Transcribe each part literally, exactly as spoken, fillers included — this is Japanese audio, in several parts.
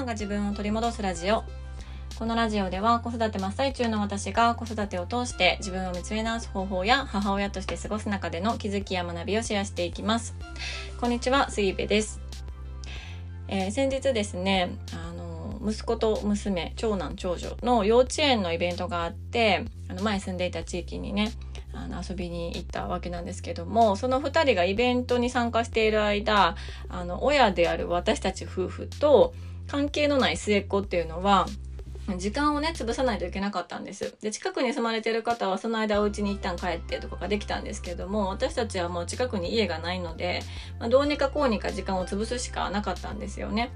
ナが自分を取り戻すラジオ。このラジオでは子育て真っ最中の私が子育てを通して自分を見つめ直す方法や母親として過ごす中での気づきや学びをシェアしていきます。こんにちは、杉部です。えー、先日ですね、あの息子と娘、長男長女の幼稚園のイベントがあって、あの前住んでいた地域にね、あの遊びに行ったわけなんですけども、そのふたりがイベントに参加している間、あの親である私たち夫婦と関係のない末っ子っていうのは時間をね潰さないといけなかったんです。で、近くに住まれてる方はその間お家に一旦帰ってとかができたんですけども、私たちはもう近くに家がないので、まあ、どうにかこうにか時間を潰すしかなかったんですよね。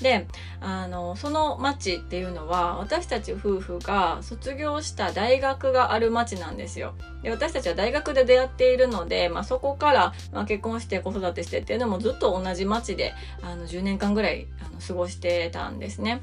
で、あのその町っていうのは私たち夫婦が卒業した大学がある町なんですよ。で、私たちは大学で出会っているので、まあ、そこから、まあ、結婚して子育てしてっていうのもずっと同じ町であのじゅうねんかんぐらいあの過ごしてたんですね。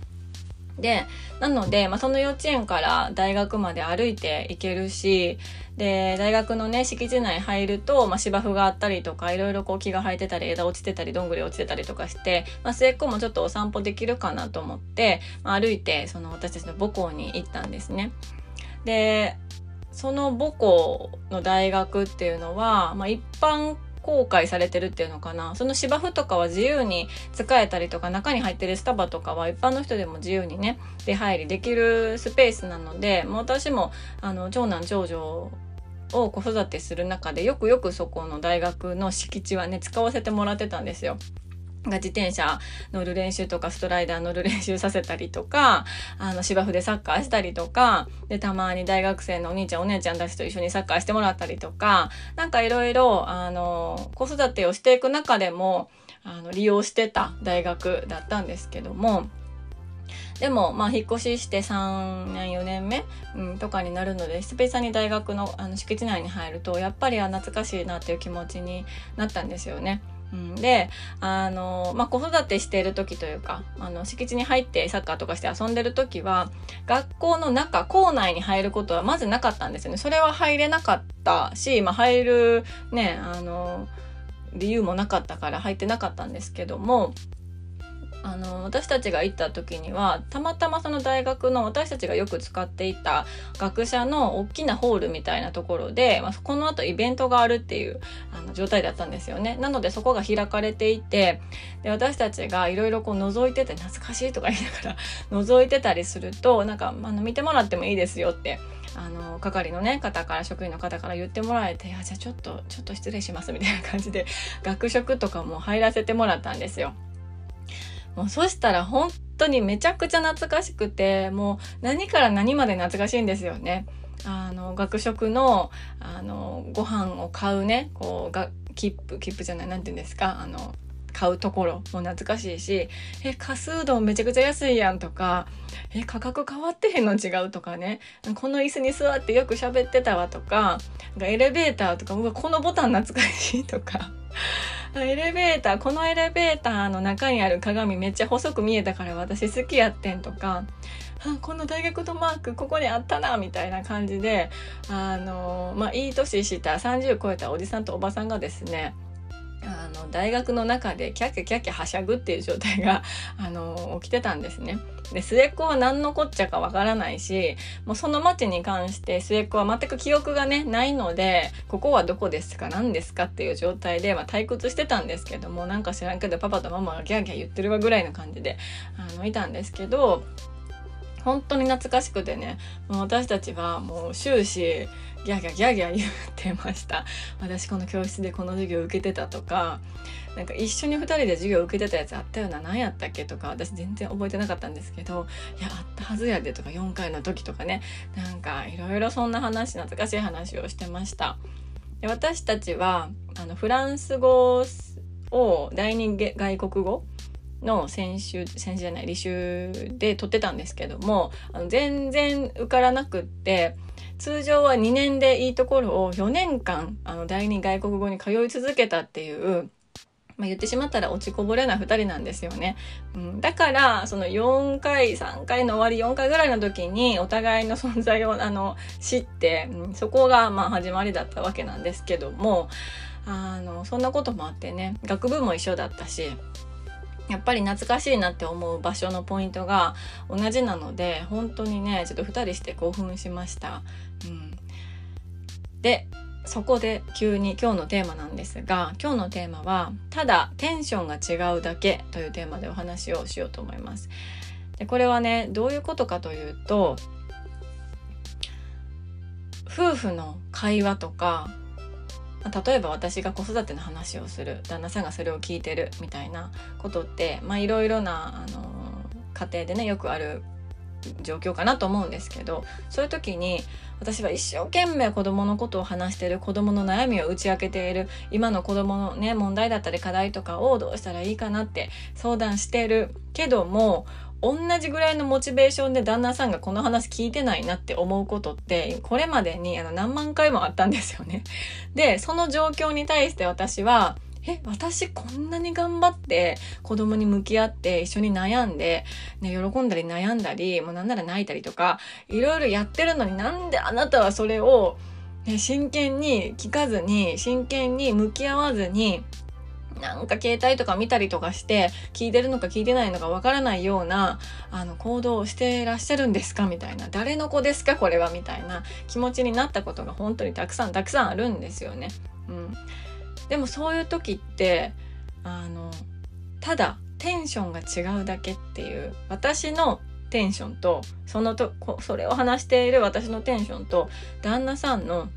で、なので、まあ、その幼稚園から大学まで歩いて行けるし、で、大学のね、敷地内入ると、まあ、芝生があったりとか、いろいろこう木が生えてたり、枝落ちてたり、どんぐり落ちてたりとかして、まあ、末っ子もちょっとお散歩できるかなと思って、まあ、歩いて、その私たちの母校に行ったんですね。で、その母校の大学っていうのは、まあ、一般公開されてるっていうのかな。その芝生とかは自由に使えたりとか、中に入ってるスタバとかは一般の人でも自由にね出入りできるスペースなので、もう私もあの長男長女を子育てする中でよくよくそこの大学の敷地はね使わせてもらってたんですよ。が自転車乗る練習とかストライダー乗る練習させたりとか、あの芝生でサッカーしたりとかで、たまに大学生のお兄ちゃんお姉ちゃんたちと一緒にサッカーしてもらったりとか、なんかいろいろあの子育てをしていく中でもあの利用してた大学だったんですけども、でもまあ引っ越ししてさんねんよねんめ、うん、とかになるので、久々に大学の、あの敷地内に入るとやっぱり懐かしいなっていう気持ちになったんですよね。で、あの、まあ、子育てしている時というか、あの、敷地に入ってサッカーとかして遊んでる時は、学校の中、校内に入ることはまずなかったんですよね。それは入れなかったし、まあ、入るね、あの、理由もなかったから入ってなかったんですけども、あの私たちが行った時にはたまたまその大学の私たちがよく使っていた学舎の大きなホールみたいなところで、まあ、この後イベントがあるっていうあの状態だったんですよね。なのでそこが開かれていて、で私たちがいろいろこう覗いてて、懐かしいとか言いながら覗いてたりすると、なんかあの見てもらってもいいですよってあの係のね方から、職員の方から言ってもらえて、いやじゃあちょっとちょっと失礼しますみたいな感じで学食とかも入らせてもらったんですよ。もうそしたら本当にめちゃくちゃ懐かしくて、もう何から何まで懐かしいんですよね。あの学食のあのご飯を買うね、こうが切符切符じゃないなんていうんですか、あの買うところも懐かしいし、えかすうどんめちゃくちゃ安いやんとか、え価格変わってへんの違うとかね、この椅子に座ってよく喋ってたわとか、エレベーターとか、うわこのボタン懐かしいとか。エレベーター、このエレベーターの中にある鏡めっちゃ細く見えたから私好きやってんとか、この大学のマークここにあったなみたいな感じで、あの、まあ、いい年したさんじゅう超えたおじさんとおばさんがですね、あの大学の中でキャッキャキャッキャはしゃぐっていう状態があの起きてたんですね。で、末っ子は何のこっちゃかわからないし、もうその町に関して末っ子は全く記憶がねないので、ここはどこですか何ですかっていう状態で、まあ、退屈してたんですけども、なんか知らんけどパパとママがギャーギャー言ってるわぐらいの感じであのいたんですけど、本当に懐かしくてね、もう私たちはもう終始ギャーギャーギャーギャー言ってました。私この教室でこの授業受けてたとか、なんか一緒にふたりで授業受けてたやつあったよな、何やったっけとか、私全然覚えてなかったんですけど、いやあったはずやでとか、よんかいの時とかね、なんかいろいろそんな話、懐かしい話をしてました。で、私たちはあのフランス語を第二外国語の先週、先週じゃない、履修で取ってたんですけども、あの全然受からなくって、通常はにねんでいいところをよねんかんあの第二外国語に通い続けたっていう、まあ、言ってしまったら落ちこぼれなふたりなんですよね、うん、だからそのよんかいさんかいの終わりよんかいぐらいの時にお互いの存在をあの知って、うん、そこがまあ始まりだったわけなんですけども、あのそんなこともあってね、学部も一緒だったし、やっぱり懐かしいなって思う場所のポイントが同じなので、本当にねちょっとふたりして興奮しました、うん、でそこで急に今日のテーマなんですが、今日のテーマはただテンションが違うだけというテーマでお話をしようと思います。でこれはねどういうことかというと、夫婦の会話とか、例えば私が子育ての話をする、旦那さんがそれを聞いてるみたいなことって、まあ、いろいろなあの家庭でねよくある状況かなと思うんですけど、そういう時に私は一生懸命子どものことを話している、子どもの悩みを打ち明けている、今の子どもの、ね、問題だったり課題とかをどうしたらいいかなって相談しているけども、同じぐらいのモチベーションで旦那さんがこの話聞いてないなって思うことってこれまでにあの何万回もあったんですよね。でその状況に対して私はえ、私こんなに頑張って子供に向き合って一緒に悩んで、ね、喜んだり悩んだり、もうなんなら泣いたりとかいろいろやってるのに、なんであなたはそれを、ね、真剣に聞かずに真剣に向き合わずに、なんか携帯とか見たりとかして聞いてるのか聞いてないのかわからないようなあの行動をしていらっしゃるんですかみたいな、誰の子ですかこれはみたいな気持ちになったことが本当にたくさんたくさんあるんですよね。うん、でもそういう時ってあのただテンションが違うだけっていう、私のテンションとそのとそれを話している私のテンションと旦那さんの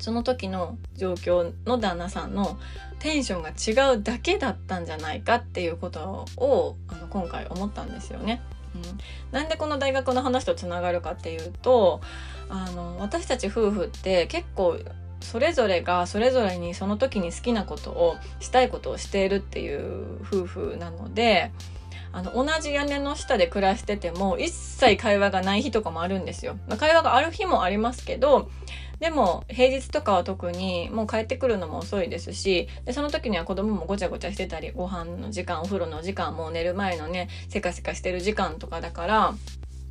その時の状況の旦那さんのテンションが違うだけだったんじゃないかっていうことをあの今回思ったんですよね。うん、なんでこの大学の話とつながるかっていうと、あの私たち夫婦って結構それぞれがそれぞれにその時に好きなことをしたいことをしているっていう夫婦なので、あの同じ屋根の下で暮らしてても一切会話がない日とかもあるんですよ。会話がある日もありますけど、でも平日とかは特にもう帰ってくるのも遅いですし、でその時には子供もごちゃごちゃしてたり、ご飯の時間、お風呂の時間、もう寝る前のねせかせかしてる時間とかだから、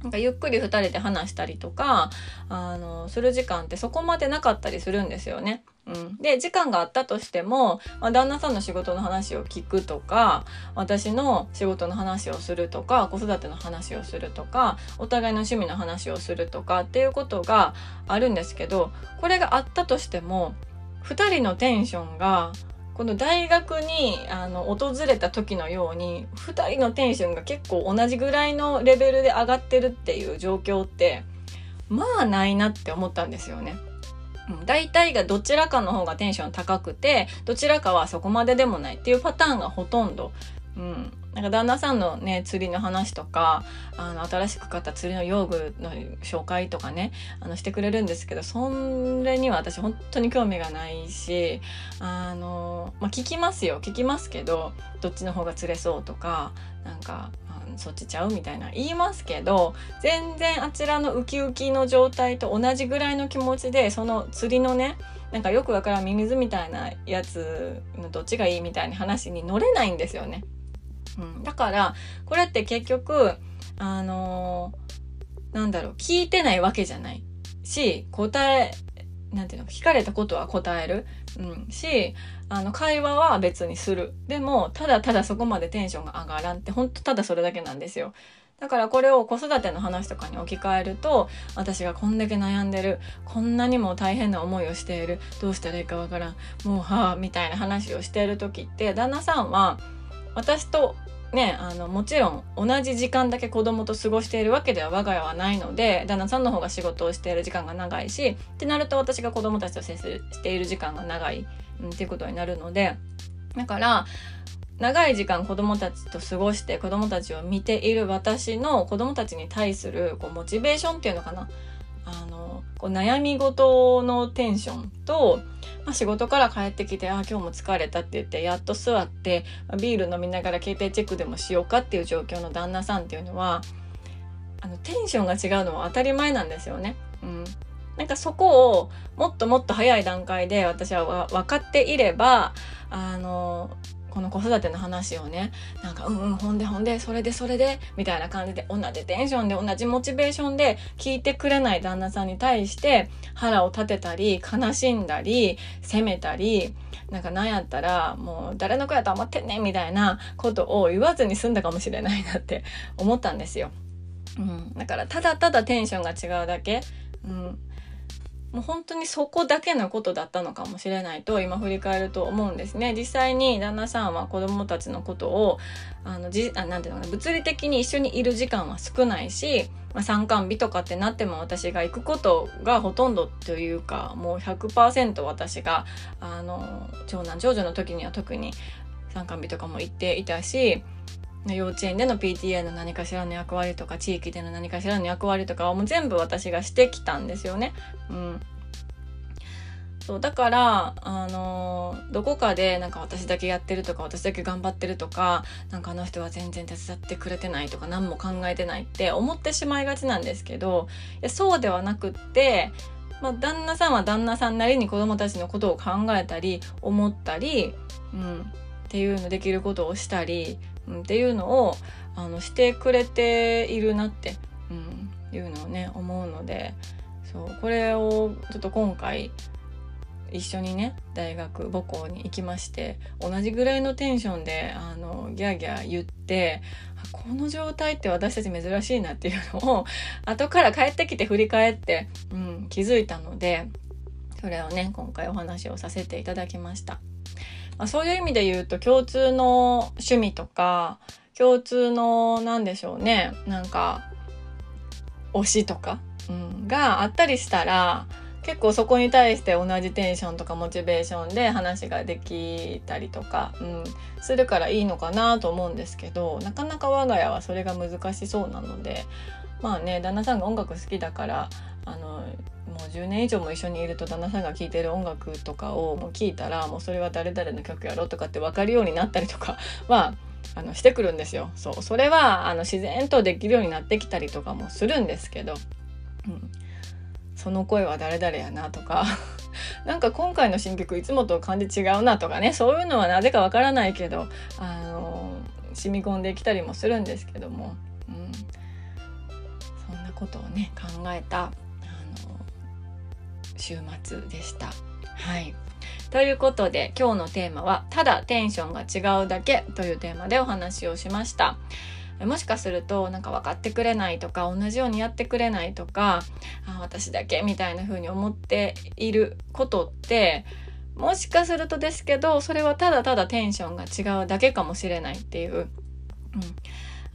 なんかゆっくりふたりで話したりとかあのする時間ってそこまでなかったりするんですよね。うん、で時間があったとしても、まあ、旦那さんの仕事の話を聞くとか、私の仕事の話をするとか、子育ての話をするとか、お互いの趣味の話をするとかっていうことがあるんですけど、これがあったとしてもふたりのテンションがこの大学にあの訪れた時のようにふたりのテンションが結構同じぐらいのレベルで上がってるっていう状況ってまあないなって思ったんですよね。大体がどちらかの方がテンション高くて、どちらかはそこまででもないっていうパターンがほとんど。うん、なんか旦那さんのね釣りの話とか、あの新しく買った釣りの用具の紹介とかねあのしてくれるんですけど、それには私本当に興味がないし、あの、まあ、聞きますよ聞きますけど、どっちの方が釣れそうとか、なんかそっちちゃうみたいな言いますけど、全然あちらのウキウキの状態と同じぐらいの気持ちでその釣りのねなんかよくわからんミミズみたいなやつのどっちがいいみたいな話に乗れないんですよね。うん、だからこれって結局あのー、なんだろう聞いてないわけじゃないし、答えなんていうの聞かれたことは答える、うん、しあの会話は別にする。でもただただそこまでテンションが上がらんって、ほんとただそれだけなんですよ。だからこれを子育ての話とかに置き換えると、私がこんだけ悩んでる、こんなにも大変な思いをしている、どうしたらいいかわからん、もうはあみたいな話をしている時って、旦那さんは私とね、あのもちろん同じ時間だけ子供と過ごしているわけでは我が家はないので、旦那さんの方が仕事をしている時間が長いしってなると、私が子供たちと接している時間が長い、うん、っていうことになるので、だから長い時間子供たちと過ごして子供たちを見ている私の子供たちに対するこうモチベーションっていうのかな、あのこう悩み事のテンションと、まあ、仕事から帰ってきてあ今日も疲れたって言ってやっと座ってビール飲みながら携帯チェックでもしようかっていう状況の旦那さんっていうのはあのテンションが違うのは当たり前なんですよね。うん、なんかそこをもっともっと早い段階で私は分かっていれば、あのこの子育ての話をね、なんかうんうんほんでほんでそれでそれでみたいな感じで同じテンションで同じモチベーションで聞いてくれない旦那さんに対して腹を立てたり悲しんだり責めたり、なんかなんやったらもう誰の子やと思ってんねんみたいなことを言わずに済んだかもしれないなって思ったんですよ。うん、だからただただテンションが違うだけ、うん、もう本当にそこだけのことだったのかもしれないと今振り返ると思うんですね。実際に旦那さんは子供たちのことをあのじあなんていうのかな、物理的に一緒にいる時間は少ないし、まあ、参観日とかってなっても私が行くことがほとんどというか、もう ひゃくパーセント 私があの長男長女の時には特に参観日とかも行っていたし、幼稚園での ピーティーエー の何かしらの役割とか地域での何かしらの役割とかはもう全部私がしてきたんですよね。うん、そうだから、あのー、どこかでなんか私だけやってるとか私だけ頑張ってるとか、なんかあの人は全然手伝ってくれてないとか何も考えてないって思ってしまいがちなんですけど、いやそうではなくって、まあ、旦那さんは旦那さんなりに子供たちのことを考えたり思ったり、うん、っていうのできることをしたりっていうのをあのしてくれているなって、うん、いうのをね思うので、そうこれをちょっと今回一緒にね大学母校に行きまして、同じぐらいのテンションであのギャーギャー言って、この状態って私たち珍しいなっていうのを後から帰ってきて振り返って、うん、気づいたので、それをね今回お話をさせていただきました。そういう意味で言うと共通の趣味とか共通の何でしょうね、なんか推しとか、うん、があったりしたら結構そこに対して同じテンションとかモチベーションで話ができたりとか、うん、するからいいのかなと思うんですけど、なかなか我が家はそれが難しそうなので、まあね旦那さんが音楽好きだからあのもうじゅうねん以上も一緒にいると旦那さんが聴いてる音楽とかをもう聴いたらもうそれは誰々の曲やろとかって分かるようになったりとかはあのしてくるんですよ。そうそれはあの自然とできるようになってきたりとかもするんですけど、うん、その声は誰々やなとかなんか今回の新曲いつもと感じ違うなとかね、そういうのはなぜか分からないけどあの染み込んできたりもするんですけども、うん、そんなことをね考えた週末でした。はい。ということで今日のテーマはただテンションが違うだけというテーマでお話をしました。もしかするとなんか分かってくれないとか同じようにやってくれないとか、あ私だけみたいな風に思っていることってもしかするとですけど、それはただただテンションが違うだけかもしれないっていう、うん、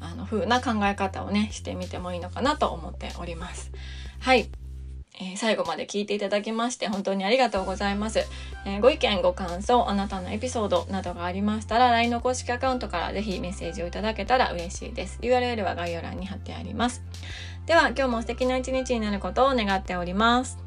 あの風な考え方をねしてみてもいいのかなと思っております。はい。えー、最後まで聞いていただきまして本当にありがとうございます。えー、ご意見ご感想あなたのエピソードなどがありましたら ライン の公式アカウントからぜひメッセージをいただけたら嬉しいです。ユーアールエル は概要欄に貼ってあります。では今日も素敵な一日になることを願っております。